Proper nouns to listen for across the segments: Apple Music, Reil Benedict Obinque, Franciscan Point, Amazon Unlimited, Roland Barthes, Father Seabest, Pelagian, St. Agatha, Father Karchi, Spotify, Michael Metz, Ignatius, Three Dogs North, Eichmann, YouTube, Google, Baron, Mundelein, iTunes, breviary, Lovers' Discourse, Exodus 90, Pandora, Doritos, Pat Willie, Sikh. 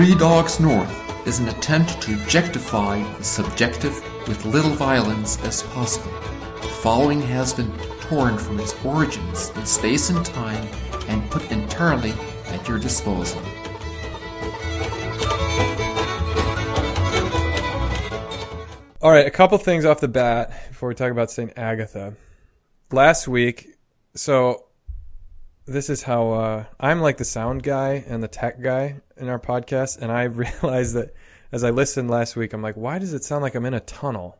Three Dogs North is an attempt to objectify the subjective with little violence as possible. The following has been torn from its origins in space and time and put entirely at your disposal. All right, a couple things off the bat before we talk about St. Agatha. Last week, so this is how I'm like the sound guy and the tech guy in our podcast, and I realized that as I listened last week, I'm like, why does it sound like I'm in a tunnel?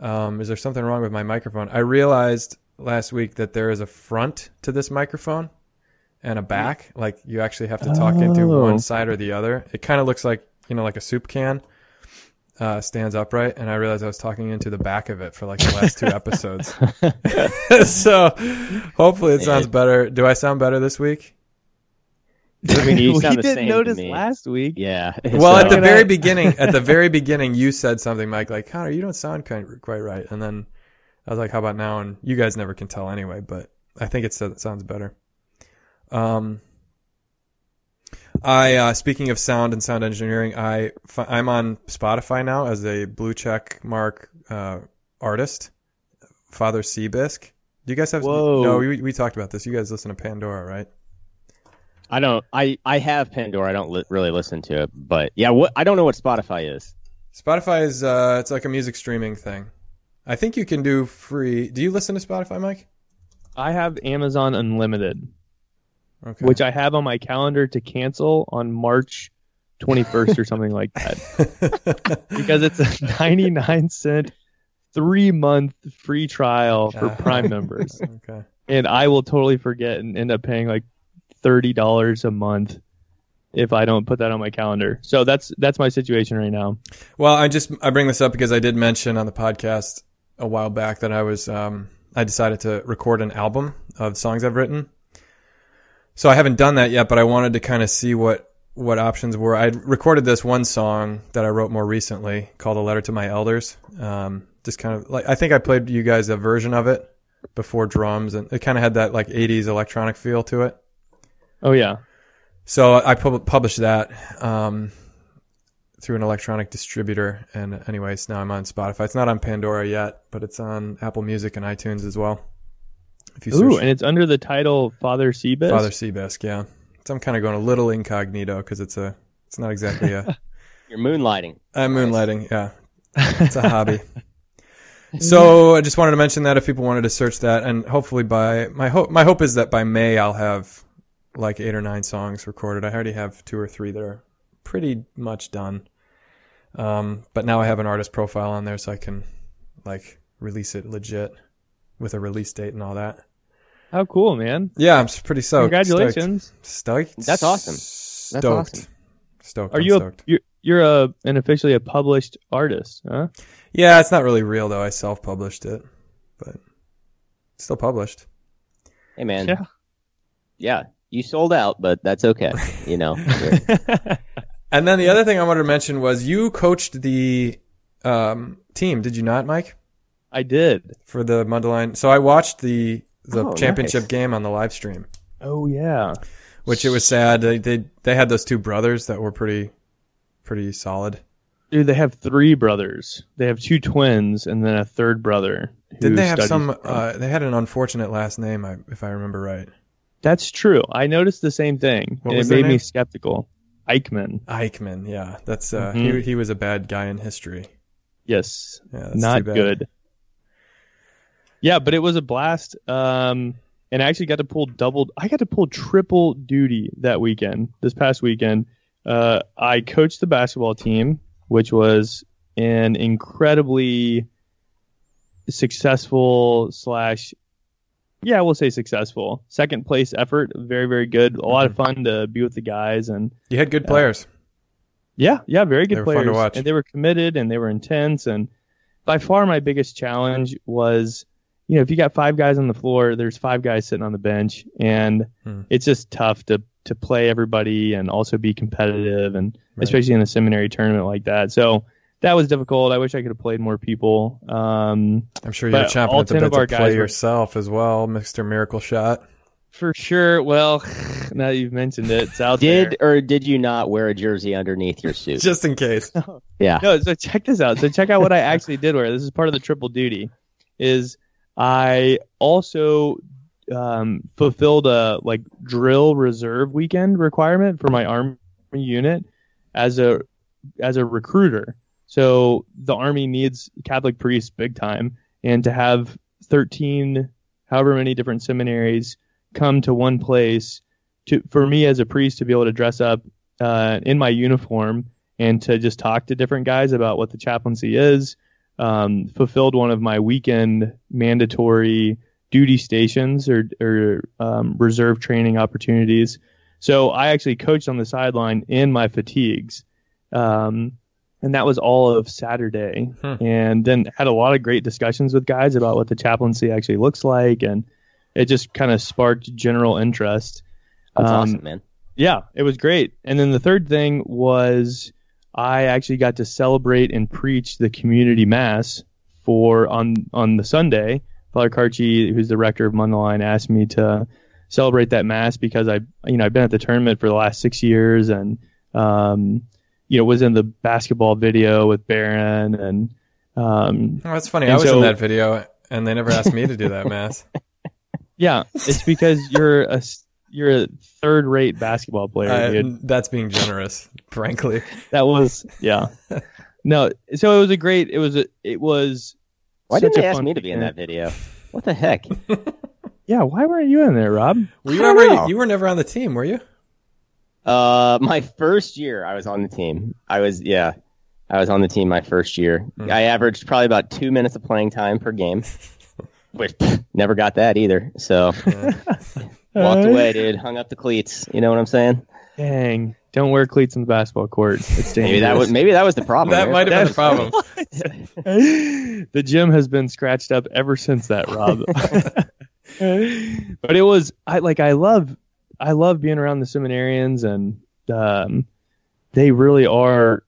Is there something wrong with my microphone? I realized last week that there is a front to this microphone and a back. Like, you actually have to talk into one side or the other. It kind of looks like, you know, like a soup can. Stands upright, and I realized I was talking into the back of it for like the last two episodes. So hopefully it sounds better. Do I sound better this week? I mean, you sound the same to me. We didn't notice last week. Yeah. Well, so. At the very beginning, you said something, Mike, like, Connor, you don't sound quite right. And then I was like, how about now? And you guys never can tell anyway, but I think it sounds better. I speaking of sound and sound engineering, I'm on Spotify now as a blue check mark artist, Father Seabest. Do you guys have? Whoa. No, we talked about this. You guys listen to Pandora, right? I don't. I have Pandora. I don't really listen to it, but yeah, I don't know what Spotify is. Spotify is it's like a music streaming thing. I think you can do free. Do you listen to Spotify, Mike? I have Amazon Unlimited. Okay. Which I have on my calendar to cancel on March 21st or something like that. Because it's a 99-cent, 3-month free trial for Prime members. Okay. And I will totally forget and end up paying like $30 a month if I don't put that on my calendar. So that's my situation right now. Well, I bring this up because I did mention on the podcast a while back that I was I decided to record an album of songs I've written. So I haven't done that yet, but I wanted to kind of see what options were. I recorded this one song that I wrote more recently called A Letter to My Elders. Just kind of like, I think I played you guys a version of it before drums, and it kind of had that like 80s electronic feel to it. Oh, yeah. So I published that through an electronic distributor. And anyways, now I'm on Spotify. It's not on Pandora yet, but it's on Apple Music and iTunes as well. Ooh, and it's under the title Father Seabest? Father Seabest, yeah. So I'm kind of going a little incognito because it's not exactly a... You're moonlighting. I'm moonlighting, yeah. It's a hobby. So I just wanted to mention that if people wanted to search that, and hopefully by... My hope is that by May I'll have like 8 or 9 songs recorded. I already have 2 or 3 that are pretty much done. But now I have an artist profile on there so I can like release it legit. With a release date and all that. How cool, man. Yeah, I'm pretty stoked. Congratulations. Stoked. That's awesome. That's awesome. Stoked. Are you stoked. You're officially a published artist, huh? Yeah, it's not really real, though. I self-published it, but it's still published. Hey, man. Yeah, you sold out, but that's okay, you know. And then the other thing I wanted to mention was you coached the team, did you not, Mike? I did. For the Mundelein. So I watched the championship game on the live stream. Oh, yeah. Which it was sad. They had those 2 brothers that were pretty solid. Dude, they have 3 brothers. They have 2 twins and then a third brother. Didn't they have some... they had an unfortunate last name, if I remember right. That's true. I noticed the same thing. What was their name? It made me skeptical. Eichmann, yeah. That's he was a bad guy in history. Yes. Yeah, that's not good. Yeah, but it was a blast, and I actually got to pull triple duty that weekend. This past weekend, I coached the basketball team, which was an incredibly successful successful second place effort. Very, very good. A lot of fun to be with the guys, and you had good players. Yeah, very good players. They were fun to watch, and they were committed, and they were intense. And by far, my biggest challenge was. You know, if you got 5 guys on the floor, there's 5 guys sitting on the bench, and it's just tough to play everybody and also be competitive, and especially in a seminary tournament like that. So that was difficult. I wish I could have played more people. I'm sure you're chomping at the bit to play yourself as well, Mr. Miracle Shot. For sure. Well, now that you've mentioned it, it's out there. Did or did you not wear a jersey underneath your suit? Just in case. No. Yeah. No, so check this out. So check out what I actually did wear. This is part of the triple duty. Is I also fulfilled a drill reserve weekend requirement for my Army unit as a recruiter. So the Army needs Catholic priests big time, and to have 13, however many different seminaries come to one place for me as a priest to be able to dress up in my uniform and to just talk to different guys about what the chaplaincy is, fulfilled one of my weekend mandatory duty stations or reserve training opportunities. So I actually coached on the sideline in my fatigues. And that was all of Saturday. And then had a lot of great discussions with guys about what the chaplaincy actually looks like. And it just kind of sparked general interest. That's awesome, man. Yeah, it was great. And then the third thing was I actually got to celebrate and preach the community mass on the Sunday. Father Karchi, who's the rector of Mundelein, asked me to celebrate that mass because I've been at the tournament for the last 6 years and, was in the basketball video with Baron and that's funny. I was in that video and they never asked me to do that mass. Yeah, it's because you're a third-rate basketball player, dude. That's being generous, frankly. That was No, so it was Why didn't they ask me to be in that video? What the heck? Yeah, why weren't you in there, Rob? You were never on the team, were you? My first year I was on the team. I was on the team my first year. I averaged probably about 2 minutes of playing time per game, which never got that either. So walked away, dude. Hung up the cleats. You know what I'm saying? Dang. Don't wear cleats on the basketball court. It's dangerous. Maybe that was the problem. That might have been the problem. The gym has been scratched up ever since that, Rob. But it was, I love being around the seminarians, and they really are.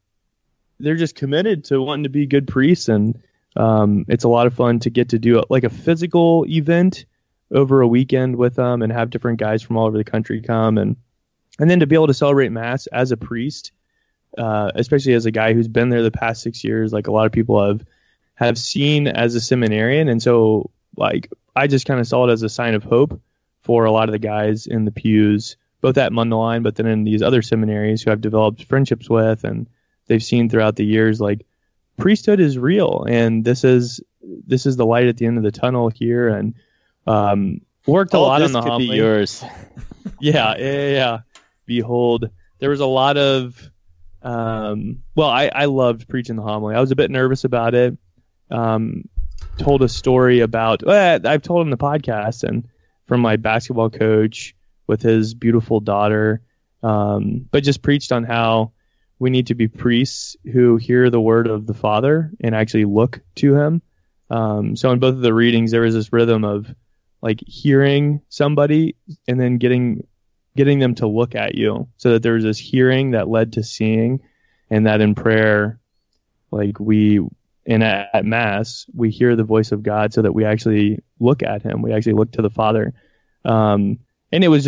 They're just committed to wanting to be good priests, and it's a lot of fun to get to do a physical event over a weekend with them, and have different guys from all over the country come, and then to be able to celebrate mass as a priest, especially as a guy who's been there the past 6 years, like a lot of people have seen as a seminarian, and so I just kind of saw it as a sign of hope for a lot of the guys in the pews, both at Mundelein, but then in these other seminaries who I've developed friendships with, and they've seen throughout the years, priesthood is real, and this is the light at the end of the tunnel here, and worked a lot on the homily. Be yours. Yeah. Behold, there was a lot of. I loved preaching the homily. I was a bit nervous about it. Told a story about I've told in the podcast and. From my basketball coach with his beautiful daughter, but just preached on how we need to be priests who hear the word of the Father and actually look to him. So in both of the readings, there was this rhythm of hearing somebody and then getting them to look at you, so that there was this hearing that led to seeing, and that in prayer, at Mass, we hear the voice of God so that we actually look at him. We actually look to the Father. And it was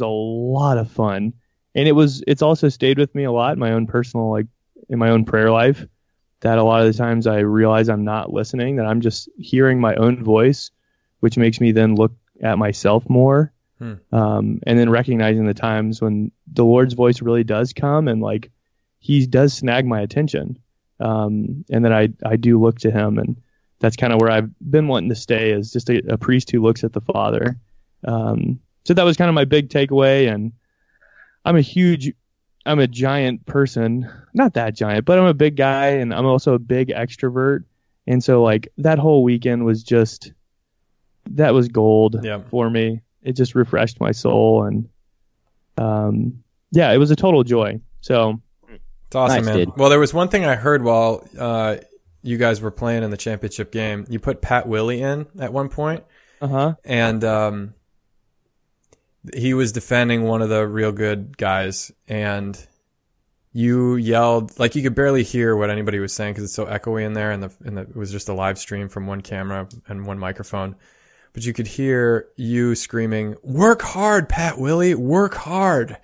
a lot of fun. And it's also stayed with me a lot in my own personal, in my own prayer life, that a lot of the times I realize I'm not listening, that I'm just hearing my own voice, which makes me then look at myself more. And then recognizing the times when the Lord's voice really does come and he does snag my attention. And then I do look to him, and that's kind of where I've been wanting to stay, is just a priest who looks at the Father. So that was kind of my big takeaway, and I'm a giant person, not that giant, but I'm a big guy, and I'm also a big extrovert. And so that whole weekend was that was gold for me. It just refreshed my soul, and, it was a total joy. So. It's awesome, nice, man. Dude. Well, there was one thing I heard while you guys were playing in the championship game. You put Pat Willie in at one point, and he was defending one of the real good guys, and you yelled you could barely hear what anybody was saying because it's so echoey in there, and it was just a live stream from one camera and one microphone. but you could hear you screaming, "Work hard, Pat Willie, work hard,"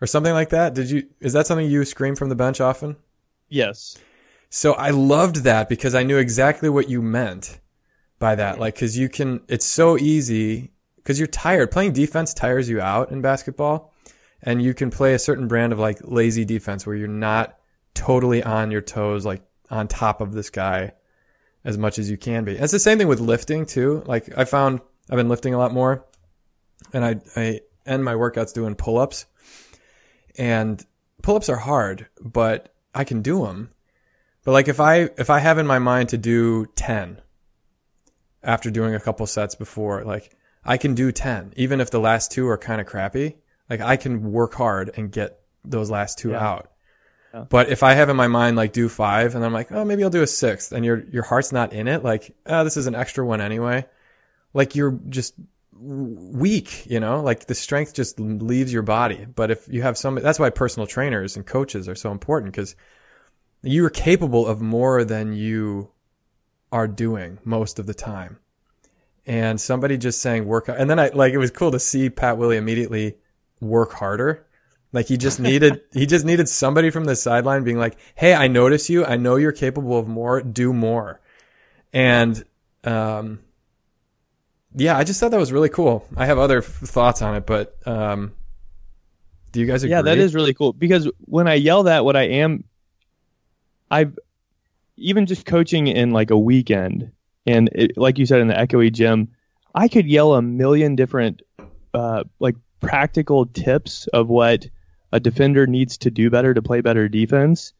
or something like that. Is that something you scream from the bench often? Yes. So I loved that because I knew exactly what you meant by that. Like, cause you can, it's so easy because you're tired. Playing defense tires you out in basketball, and you can play a certain brand of like lazy defense where you're not totally on your toes, like on top of this guy as much as you can be. And it's the same thing with lifting too. Like I found I've been lifting a lot more, and I end my workouts doing pull-ups, and pull-ups are hard, but I can do them. But like if I have in my mind to do 10 after doing a couple sets before, like I can do 10, even if the last two are kind of crappy. Like I can work hard and get those last two out. But if I have in my mind, like, do 5, and I'm like, oh, maybe I'll do a 6th, and your heart's not in it, like, oh, this is an extra one anyway. Like, you're just weak, you know? Like, the strength just leaves your body. But if you have somebody, that's why personal trainers and coaches are so important, because you are capable of more than you are doing most of the time. And somebody just saying work, and then it was cool to see Pat Willie immediately work harder. Like he just needed somebody from the sideline being like, "Hey, I notice you. I know you're capable of more. Do more." And, I just thought that was really cool. I have other thoughts on it, but, do you guys agree? Yeah, that is really cool, because when I yell that, what I am, I've even just coaching in like a weekend, and it, like you said, in the echoey gym, I could yell a million different, like practical tips of what a defender needs to do better to play better defense.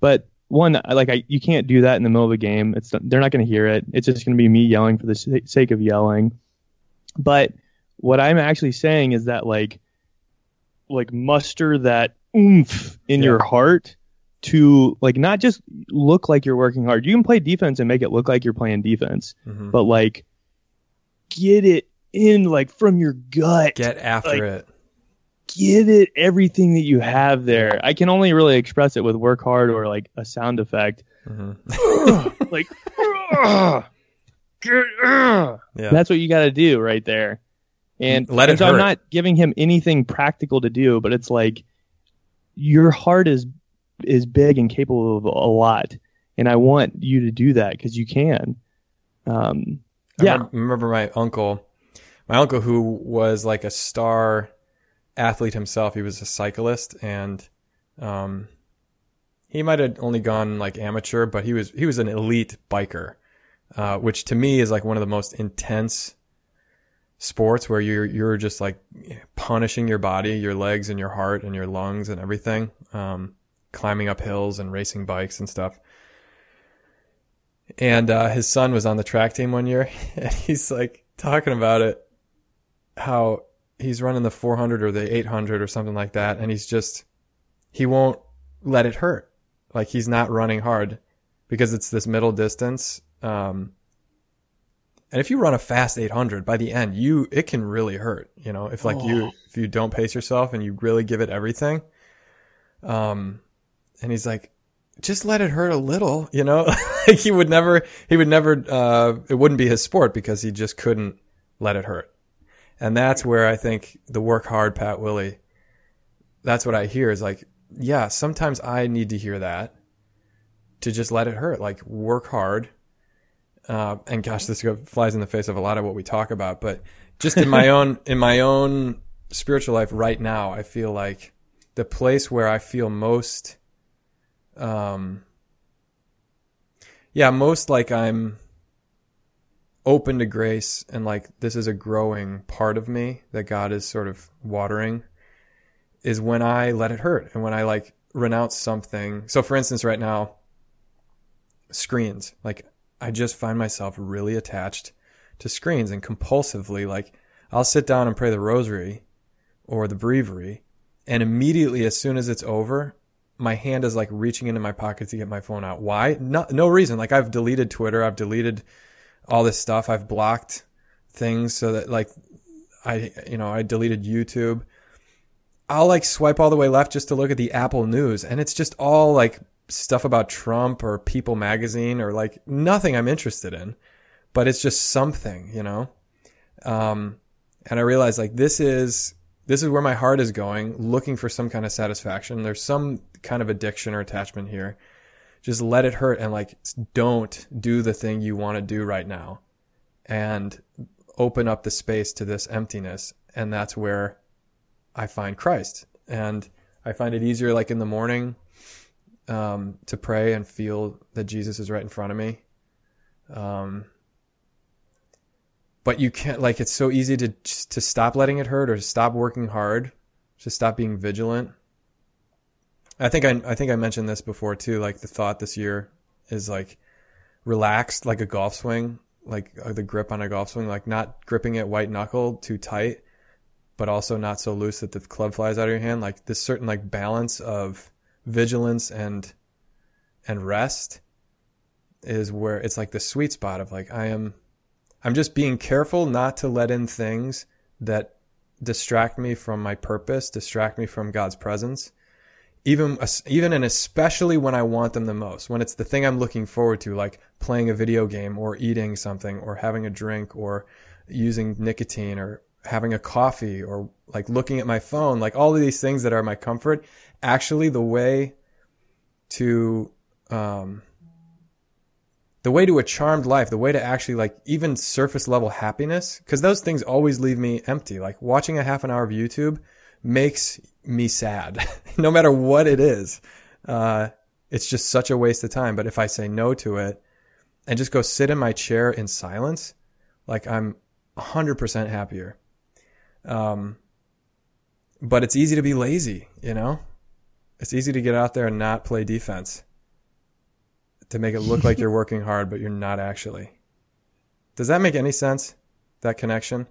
But one, you can't do that in the middle of a game. They're not going to hear it. It's just going to be me yelling for the sake of yelling. But what I'm actually saying is that like muster that oomph in your heart to like not just look like you're working hard. You can play defense and make it look like you're playing defense, but like get it in like from your gut. Get after it. Give it everything that you have there. I can only really express it with work hard or like a sound effect. Like that's what you got to do right there. And so hurt. I'm not giving him anything practical to do, but it's like your heart is big and capable of a lot, and I want you to do that because you can. I remember my uncle who was like a star athlete himself. He was a cyclist, and he might have only gone like amateur, but he was an elite biker, which to me is like one of the most intense sports where you're just like punishing your body, your legs and your heart and your lungs and everything, climbing up hills and racing bikes and stuff. And his son was on the track team one year, and he's like talking about it, how he's running the 400 or the 800 or something like that, and he won't let it hurt. Like he's not running hard because it's this middle distance. And if you run a fast 800, by the end, it can really hurt, you know, if you don't pace yourself and you really give it everything. And he's like, just let it hurt a little, you know. Like he would never, it wouldn't be his sport because he just couldn't let it hurt. And that's where I think the work hard, Pat Willie, that's what I hear is like, yeah, sometimes I need to hear that to just let it hurt, like work hard. And gosh, this flies in the face of a lot of what we talk about, but just in my own spiritual life right now, I feel like the place where I feel most like I'm open to grace, and like this is a growing part of me that God is sort of watering, is when I let it hurt and when I like renounce something. So for instance, right now, screens, like I just find myself really attached to screens, and compulsively, like I'll sit down and pray the rosary or the breviary, and immediately as soon as it's over, my hand is like reaching into my pocket to get my phone out. Why? No reason. Like I've deleted Twitter. I've deleted all this stuff. I've blocked things so that like I deleted YouTube. I'll like swipe all the way left just to look at the Apple News. And it's just all like stuff about Trump or People magazine or like nothing I'm interested in, but it's just something, you know? And I realized, like, this is where my heart is going, looking for some kind of satisfaction. There's some kind of addiction or attachment here. Just let it hurt and, like, don't do the thing you want to do right now, and open up the space to this emptiness. And that's where I find Christ. And I find it easier, like, in the morning, to pray and feel that Jesus is right in front of me. But you can't, like, it's so easy to stop letting it hurt, or to stop working hard, to stop being vigilant. I think I mentioned this before too. Like, the thought this year is, like, relaxed, like a golf swing, like the grip on a golf swing, like not gripping it white knuckle too tight, but also not so loose that the club flies out of your hand. Like this certain, like, balance of vigilance and rest is where it's like the sweet spot of, like, I'm just being careful not to let in things that distract me from my purpose, distract me from God's presence, even and especially when I want them the most, when it's the thing I'm looking forward to, like playing a video game or eating something or having a drink or using nicotine or having a coffee or, like, looking at my phone, like all of these things that are my comfort. Actually, the way to a charmed life, the way to actually, like, even surface level happiness, because those things always leave me empty. Like, watching a half an hour of YouTube makes me sad, no matter what it is. It's just such a waste of time. But if I say no to it and just go sit in my chair in silence, like, I'm 100% happier. But it's easy to be lazy, you know? It's easy to get out there and not play defense, to make it look like you're working hard, but you're not actually. Does that make any sense, that connection?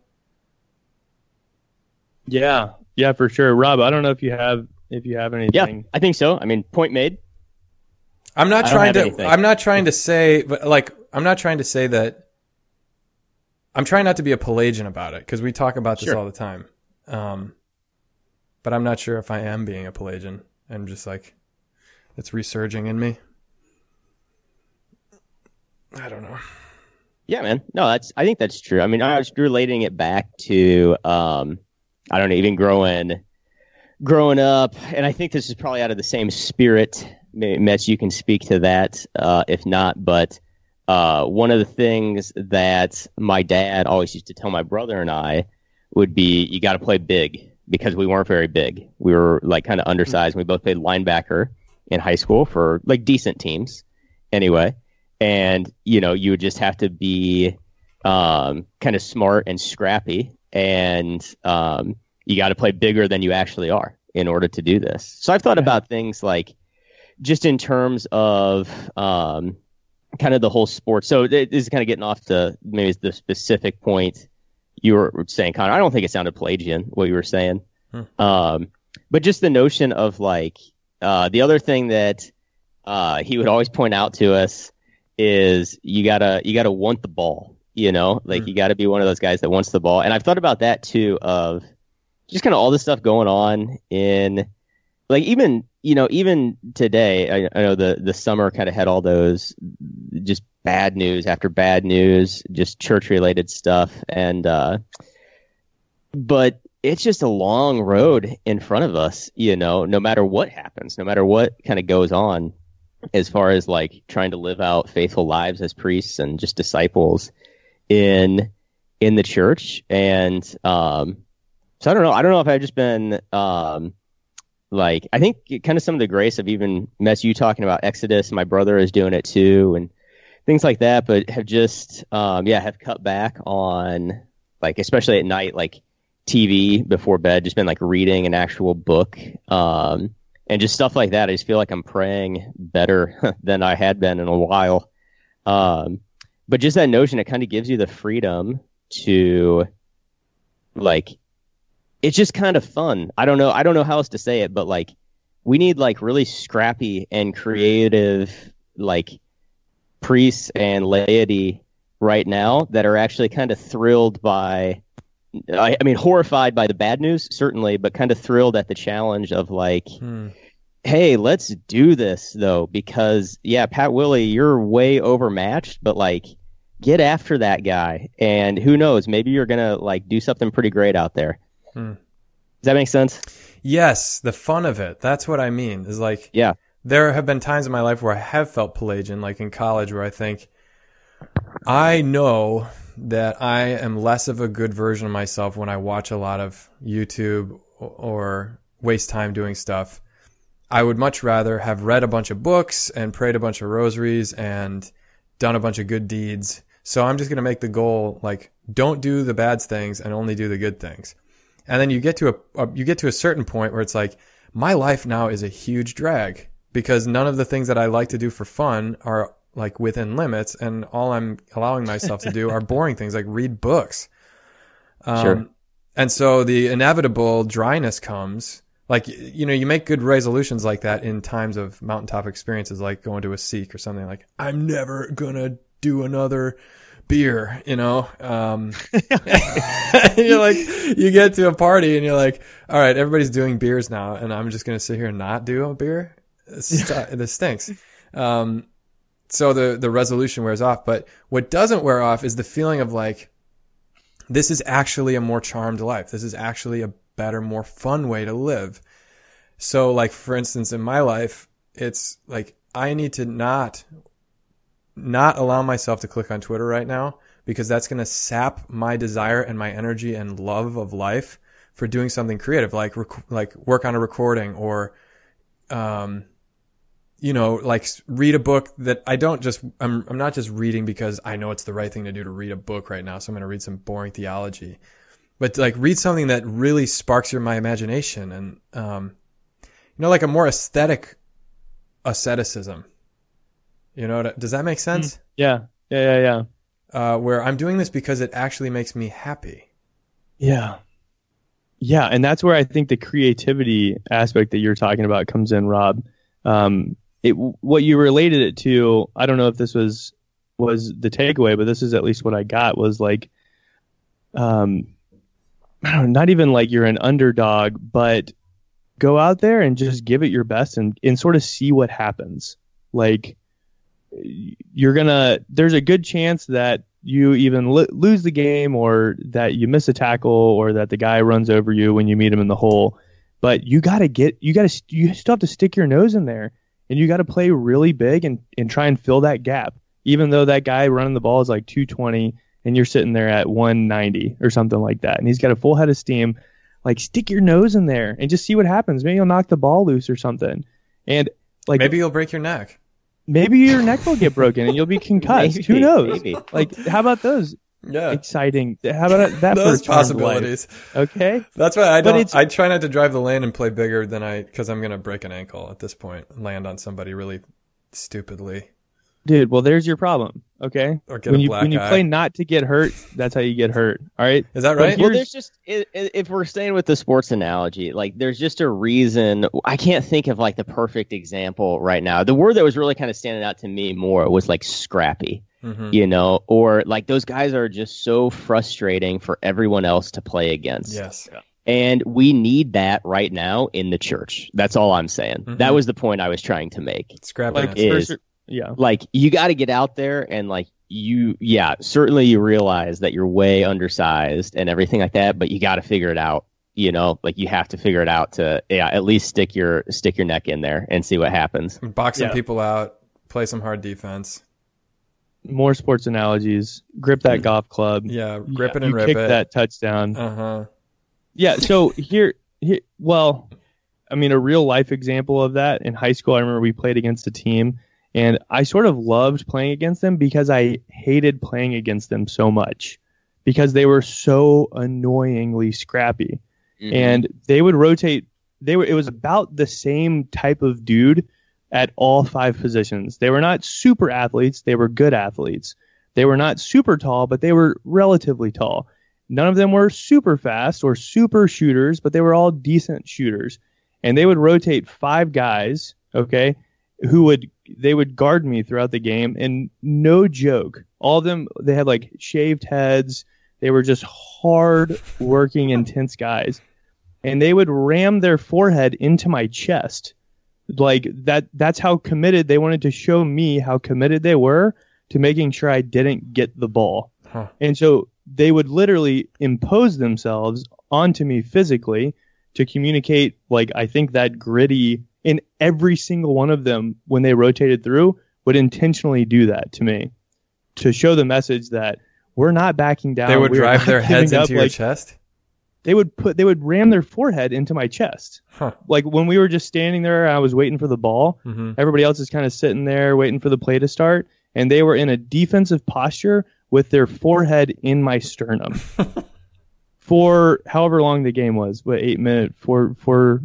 Yeah, for sure. Rob, I don't know if you have anything. Yeah, I think so. I mean, point made. I'm not trying to say that. I'm trying not to be a Pelagian about it, because we talk about this all the time. But I'm not sure if I am being a Pelagian. I'm just, like, it's resurging in me. I don't know. Yeah, man. No, I think that's true. I mean, I was relating it back to, I don't know, even growing up. And I think this is probably out of the same spirit. Mets, you can speak to that, if not. But one of the things that my dad always used to tell my brother and I would be, you got to play big, because we weren't very big. We were, like, kind of undersized. Mm-hmm. We both played linebacker in high school for, like, decent teams anyway. And, you know, you would just have to be kind of smart and scrappy. And you got to play bigger than you actually are in order to do this. So I've thought about things like, just in terms of kind of the whole sport. So this is kind of getting off to maybe the specific point you were saying, Connor. I don't think it sounded Pelagian, what you were saying. Hmm. But just the notion of, like, the other thing that he would always point out to us is you gotta want the ball, you know, like, you gotta be one of those guys that wants the ball. And I've thought about that too, of just kind of all this stuff going on in, like, even today, I know the summer kind of had all those just bad news after bad news, just church related stuff. And, but it's just a long road in front of us, you know, no matter what happens, no matter what kind of goes on, as far as, like, trying to live out faithful lives as priests and just disciples in the church. And so I don't know if I've just been like, I think kind of some of the grace of even Mess, you talking about Exodus, my brother is doing it too, and things like that, but have just have cut back on, like, especially at night, like TV before bed, just been, like, reading an actual book, and just stuff like that. I just feel like I'm praying better than I had been in a while. But just that notion, it kind of gives you the freedom to, like, it's just kind of fun. I don't know how else to say it, but, like, we need, like, really scrappy and creative, like, priests and laity right now that are actually kind of thrilled by, I mean, horrified by the bad news, certainly, but kind of thrilled at the challenge of, like, hey, let's do this, though, because, Pat Willie, you're way overmatched, but, like, get after that guy. And who knows, maybe you're going to like do something pretty great out there. Hmm. Does that make sense? Yes. The fun of it. That's what I mean is like, yeah, there have been times in my life where I have felt Pelagian, like in college, where I think I know that I am less of a good version of myself when I watch a lot of YouTube or waste time doing stuff. I would much rather have read a bunch of books and prayed a bunch of rosaries and done a bunch of good deeds. So I'm just going to make the goal, like, don't do the bad things and only do the good things. And then you get to a certain point where it's like, my life now is a huge drag because none of the things that I like to do for fun are like within limits. And all I'm allowing myself to do are boring things like read books. Sure. And so the inevitable dryness comes. Like, you know, you make good resolutions like that in times of mountaintop experiences, like going to a Sikh or something, like, I'm never going to do another beer, you know? And you're like, you get to a party and you're like, all right, everybody's doing beers now. And I'm just going to sit here and not do a beer. This stinks. So the resolution wears off. But what doesn't wear off is the feeling of like, this is actually a more charmed life. This is actually a better, more fun way to live. So like, for instance, in my life, it's like, I need to not allow myself to click on Twitter right now, because that's going to sap my desire and my energy and love of life for doing something creative, like work on a recording or, you know, like read a book that I don't just, I'm not just reading because I know it's the right thing to do to read a book right now. So I'm going to read some boring theology. But like read something that really sparks my imagination and, you know, like a more aesthetic asceticism, you know, does that make sense? Yeah. Yeah. Yeah. Yeah. Where I'm doing this because it actually makes me happy. Yeah. Yeah. And that's where I think the creativity aspect that you're talking about comes in, Rob. What you related it to, I don't know if this was the takeaway, but this is at least what I got was like, I don't know, not even like you're an underdog, but go out there and just give it your best and sort of see what happens. Like there's a good chance that you even lose the game or that you miss a tackle or that the guy runs over you when you meet him in the hole. But you still have to stick your nose in there and you got to play really big and try and fill that gap. Even though that guy running the ball is like 220, and you're sitting there at 190 or something like that. And he's got a full head of steam. Like, stick your nose in there and just see what happens. Maybe you'll knock the ball loose or something. And like, maybe you'll break your neck. Maybe your neck will get broken and you'll be concussed. Maybe, who knows? Maybe. Like, how about those? Yeah. Exciting. How about that? Those possibilities. Life? Okay. That's why I try not to drive the lane and play bigger than because I'm going to break an ankle at this point, land on somebody really stupidly. Dude, well, there's your problem, okay? Or get when you play not to get hurt, that's how you get hurt, all right? Is that right? Well, there's just, if we're staying with the sports analogy, like, there's just a reason. I can't think of, like, the perfect example right now. The word that was really kind of standing out to me more was, like, scrappy, mm-hmm. you know? Or, like, those guys are just so frustrating for everyone else to play against. Yes. Yeah. And we need that right now in the church. That's all I'm saying. Mm-hmm. That was the point I was trying to make. Scrappy. Like, yeah. Like, you got to get out there and, like, certainly you realize that you're way undersized and everything like that, but you got to figure it out, you know? Like, you have to figure it out to, at least stick your neck in there and see what happens. Box some people out, play some hard defense. More sports analogies. Grip that golf club. Yeah, grip it and rip it. Kick that touchdown. Uh-huh. Yeah, so here, well, I mean, a real-life example of that, in high school, I remember we played against a team. And I sort of loved playing against them because I hated playing against them so much because they were so annoyingly scrappy. Mm-hmm. And they would rotate. It was about the same type of dude at all five positions. They were not super athletes. They were good athletes. They were not super tall, but they were relatively tall. None of them were super fast or super shooters, but they were all decent shooters. And they would rotate five guys, okay, who would guard me throughout the game, and no joke, all of them, they had like shaved heads. They were just hard working, intense guys, and they would ram their forehead into my chest like that. That's how committed they wanted to show me how committed they were to making sure I didn't get the ball. Huh. And so they would literally impose themselves onto me physically to communicate, like, I think that gritty in every single one of them when they rotated through would intentionally do that to me to show the message that we're not backing down. They would drive their heads into your chest? They would ram their forehead into my chest. Huh. Like when we were just standing there, I was waiting for the ball. Mm-hmm. Everybody else is kind of sitting there waiting for the play to start. And they were in a defensive posture with their forehead in my sternum for however long the game was. What, 8 minute, four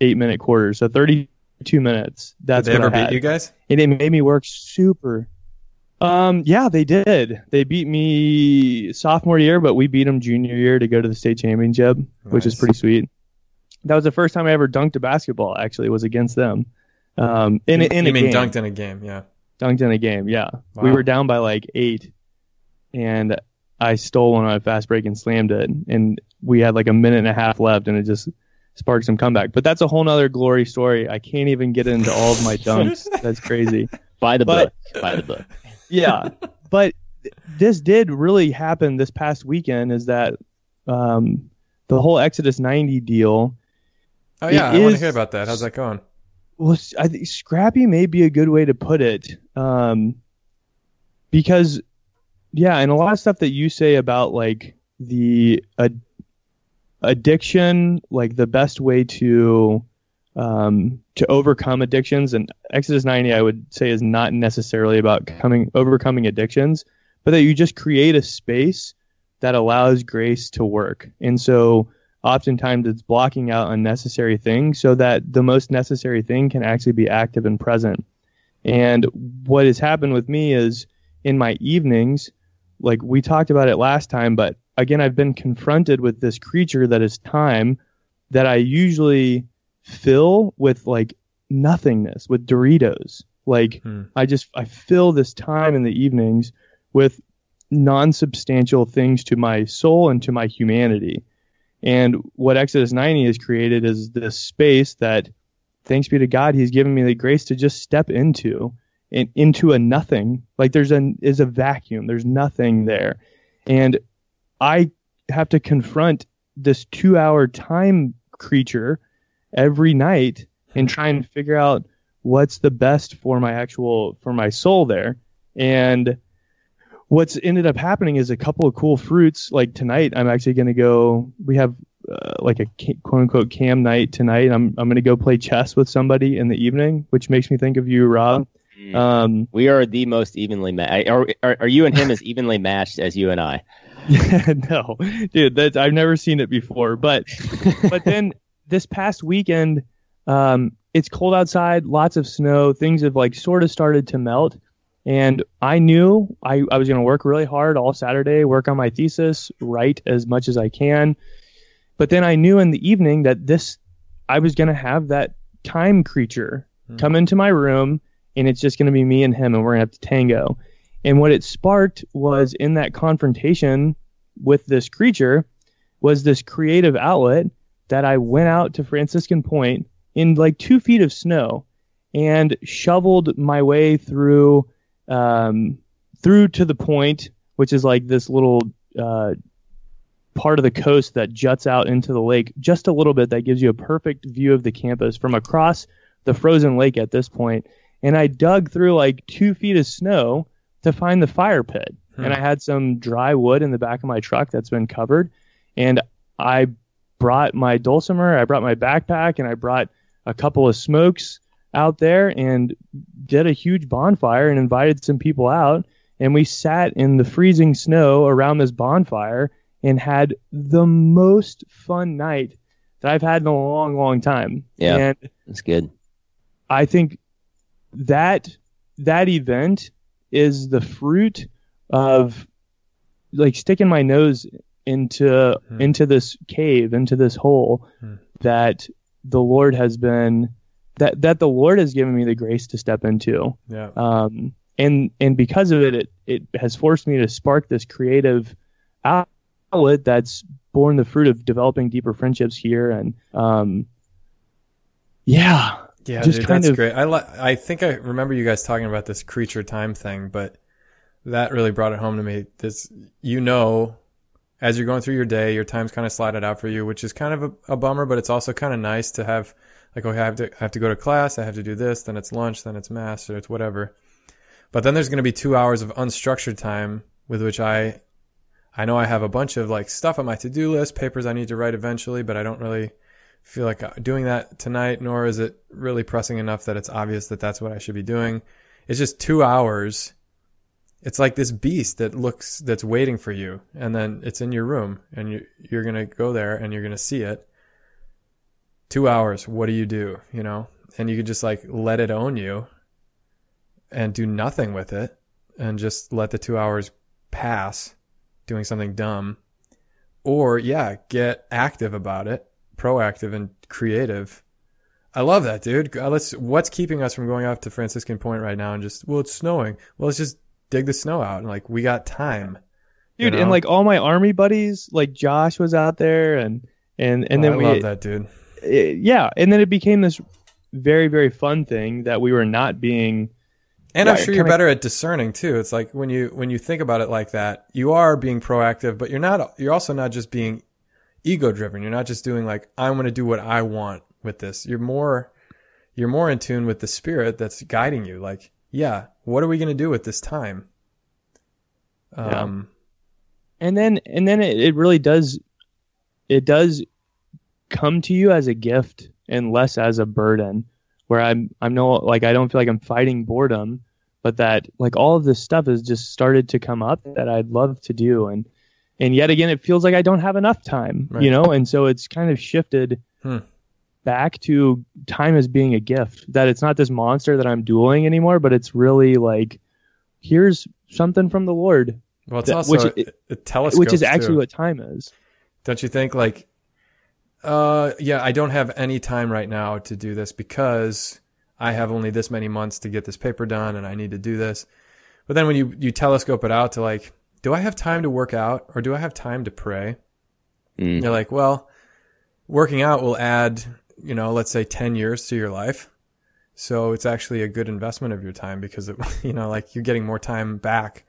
8 minute quarters. So 32 minutes. That's did they ever beat you guys? And it made me work super. Yeah, they did. They beat me sophomore year, but we beat them junior year to go to the state championship, which is pretty sweet. That was the first time I ever dunked a basketball, actually, was against them. You mean dunked in a game, yeah. Dunked in a game, yeah. Wow. We were down by like 8, and I stole one on a fast break and slammed it, and we had like a minute and a half left, and it just sparked some comeback. But that's a whole nother glory story. I can't even get into all of my dunks. That's crazy. By the book. Yeah, but this did really happen this past weekend, is that the whole Exodus 90 deal. Oh, yeah, I want to hear about that. How's that going? Well, I think scrappy may be a good way to put it, because, yeah, and a lot of stuff that you say about, like, the addiction, like, the best way to overcome addictions, and Exodus 90, I would say, is not necessarily about overcoming addictions, but that you just create a space that allows grace to work. And so oftentimes it's blocking out unnecessary things so that the most necessary thing can actually be active and present. And what has happened with me is in my evenings, like we talked about it last time, but again, I've been confronted with this creature that is time that I usually fill with like nothingness, with Doritos. Like I fill this time in the evenings with non-substantial things to my soul and to my humanity. And what Exodus 90 has created is this space that, thanks be to God, he's given me the grace to just step into, and into a nothing. Like there's a vacuum, there's nothing there. And I have to confront this 2-hour time creature every night and try and figure out what's the best for my soul there. And what's ended up happening is a couple of cool fruits. Like tonight, I'm actually going to go, we have like a quote unquote cam night tonight. I'm going to go play chess with somebody in the evening, which makes me think of you, Rob. We are the most evenly matched. Are you and him as evenly matched as you and I? No, dude, I've never seen it before, but then, this past weekend, it's cold outside, lots of snow, things have like sort of started to melt. And I knew I was going to work really hard all Saturday, work on my thesis, write as much as I can. But then I knew in the evening that I was going to have that time creature come into my room, and it's just going to be me and him, and we're going to have to tango. And what it sparked was, in that confrontation with this creature, was this creative outlet that I went out to Franciscan Point in like 2 feet of snow and shoveled my way through to the point, which is like this little part of the coast that juts out into the lake just a little bit, that gives you a perfect view of the campus from across the frozen lake at this point. And I dug through like 2 feet of snow to find the fire pit. And I had some dry wood in the back of my truck that's been covered. And I brought my dulcimer, I brought my backpack, and I brought a couple of smokes out there and did a huge bonfire and invited some people out. And we sat in the freezing snow around this bonfire and had the most fun night that I've had in a long, long time. Yeah, and that's good. I think that event is the fruit of like sticking my nose into this cave, into this hole that the Lord has been, that the Lord has given me the grace to step into. Yeah. And because of it, it has forced me to spark this creative outlet that's born the fruit of developing deeper friendships here. And yeah, dude, that's great. I think I remember you guys talking about this creature time thing, but that really brought it home to me. This, you know, as you're going through your day, your time's kind of slided out for you, which is kind of a bummer, but it's also kind of nice to have, like, oh, I have to go to class, I have to do this, then it's lunch, then it's mass, or it's whatever. But then there's going to be 2 hours of unstructured time with which I know I have a bunch of, like, stuff on my to-do list, papers I need to write eventually, but I don't really feel like doing that tonight, nor is it really pressing enough that it's obvious that that's what I should be doing. It's just 2 hours. It's like this beast that's waiting for you, and then it's in your room, and you're going to go there and you're going to see it. 2 hours. What do you do? You know, and you could just, like, let it own you and do nothing with it and just let the 2 hours pass doing something dumb, or get active about it, proactive and creative. I love that, dude. What's keeping us from going off to Franciscan Point right now and just, well, it's snowing. Well, let's just dig the snow out. And, like, we got time. Dude, you know? And, like, all my army buddies, like, Josh was out there and then I love that, dude. And then it became this very, very fun thing that we were not being. And I'm sure you're better at discerning too. It's like when you think about it like that, you are being proactive, but you're also not just being ego driven. You're not just doing, like, I want to do what I want with this. You're more in tune with the spirit that's guiding you. Like, yeah, what are we going to do with this time? And then it really does. It does come to you as a gift and less as a burden, where I'm no, like, I don't feel like I'm fighting boredom, but that, like, all of this stuff has just started to come up that I'd love to do. And yet again, it feels like I don't have enough time, right. You know? And so it's kind of shifted back to time as being a gift, that it's not this monster that I'm dueling anymore, but it's really like, here's something from the Lord. Well, it's also a telescope, which is actually too. What time is. Don't you think, like, I don't have any time right now to do this because I have only this many months to get this paper done and I need to do this. But then when you telescope it out to, like, do I have time to work out or do I have time to pray? You're like, well, working out will add, you know, let's say 10 years to your life. So it's actually a good investment of your time because, you know, like, you're getting more time back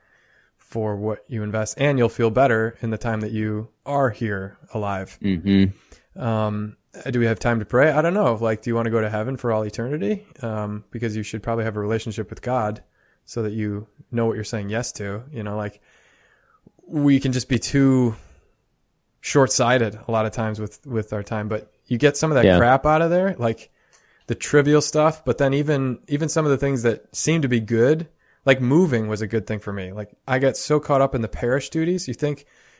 for what you invest, and you'll feel better in the time that you are here alive. Mm-hmm. Do we have time to pray? I don't know. Like, do you want to go to heaven for all eternity? Because you should probably have a relationship with God so that you know what you're saying yes to. You know, like, we can just be too short-sighted a lot of times with our time, but you get some of that crap out of there, like the trivial stuff, but then even some of the things that seem to be good, like moving was a good thing for me. Like, I got so caught up in the parish duties.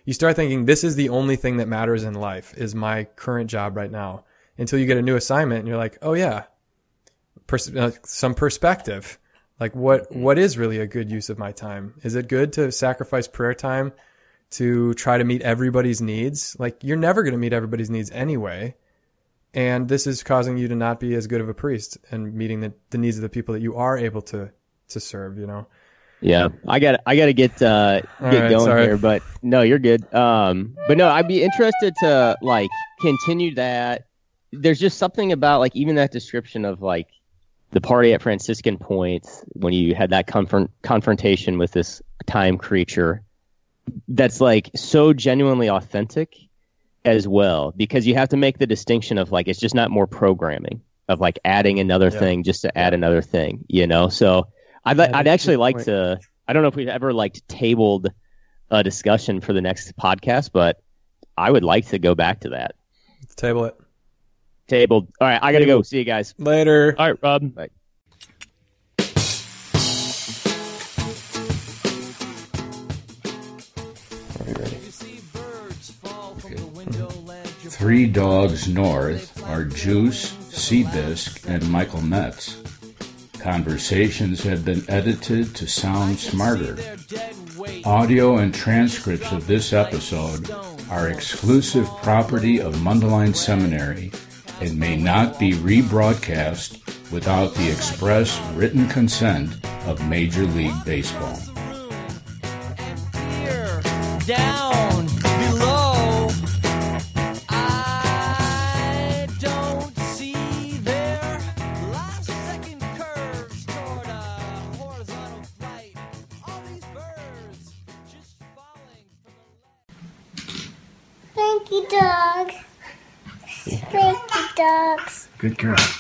You start thinking this is the only thing that matters in life is my current job right now, until you get a new assignment and you're like, oh yeah, some perspective. Like, what is really a good use of my time? Is it good to sacrifice prayer time to try to meet everybody's needs? Like, you're never going to meet everybody's needs anyway. And this is causing you to not be as good of a priest and meeting the needs of the people that you are able to serve, you know? Yeah, I got to get right, going here, but no, you're good. But no, I'd be interested to, like, continue that. There's just something about, like, even that description of, like, the party at Franciscan Point when you had that confrontation with this time creature. That's, like, so genuinely authentic as well, because you have to make the distinction of, like, it's just not more programming of, like, adding another thing just to add another thing, you know? So. I'd actually like to. I don't know if we've ever, like, tabled a discussion for the next podcast, but I would like to go back to that. Let's table it. Tabled. All right, I gotta go. See you guys later. All right, Rob. Bye. Are you ready? Okay. Three Dogs North are Juice, Seabisc, and Michael Metz. Conversations have been edited to sound smarter. Audio and transcripts of this episode are exclusive property of Mundelein Seminary and may not be rebroadcast without the express written consent of Major League Baseball. Down below, I don't see their last second. Florida, horizontal flight, all these birds. Squeaky dogs. Squeaky dogs. Good girl.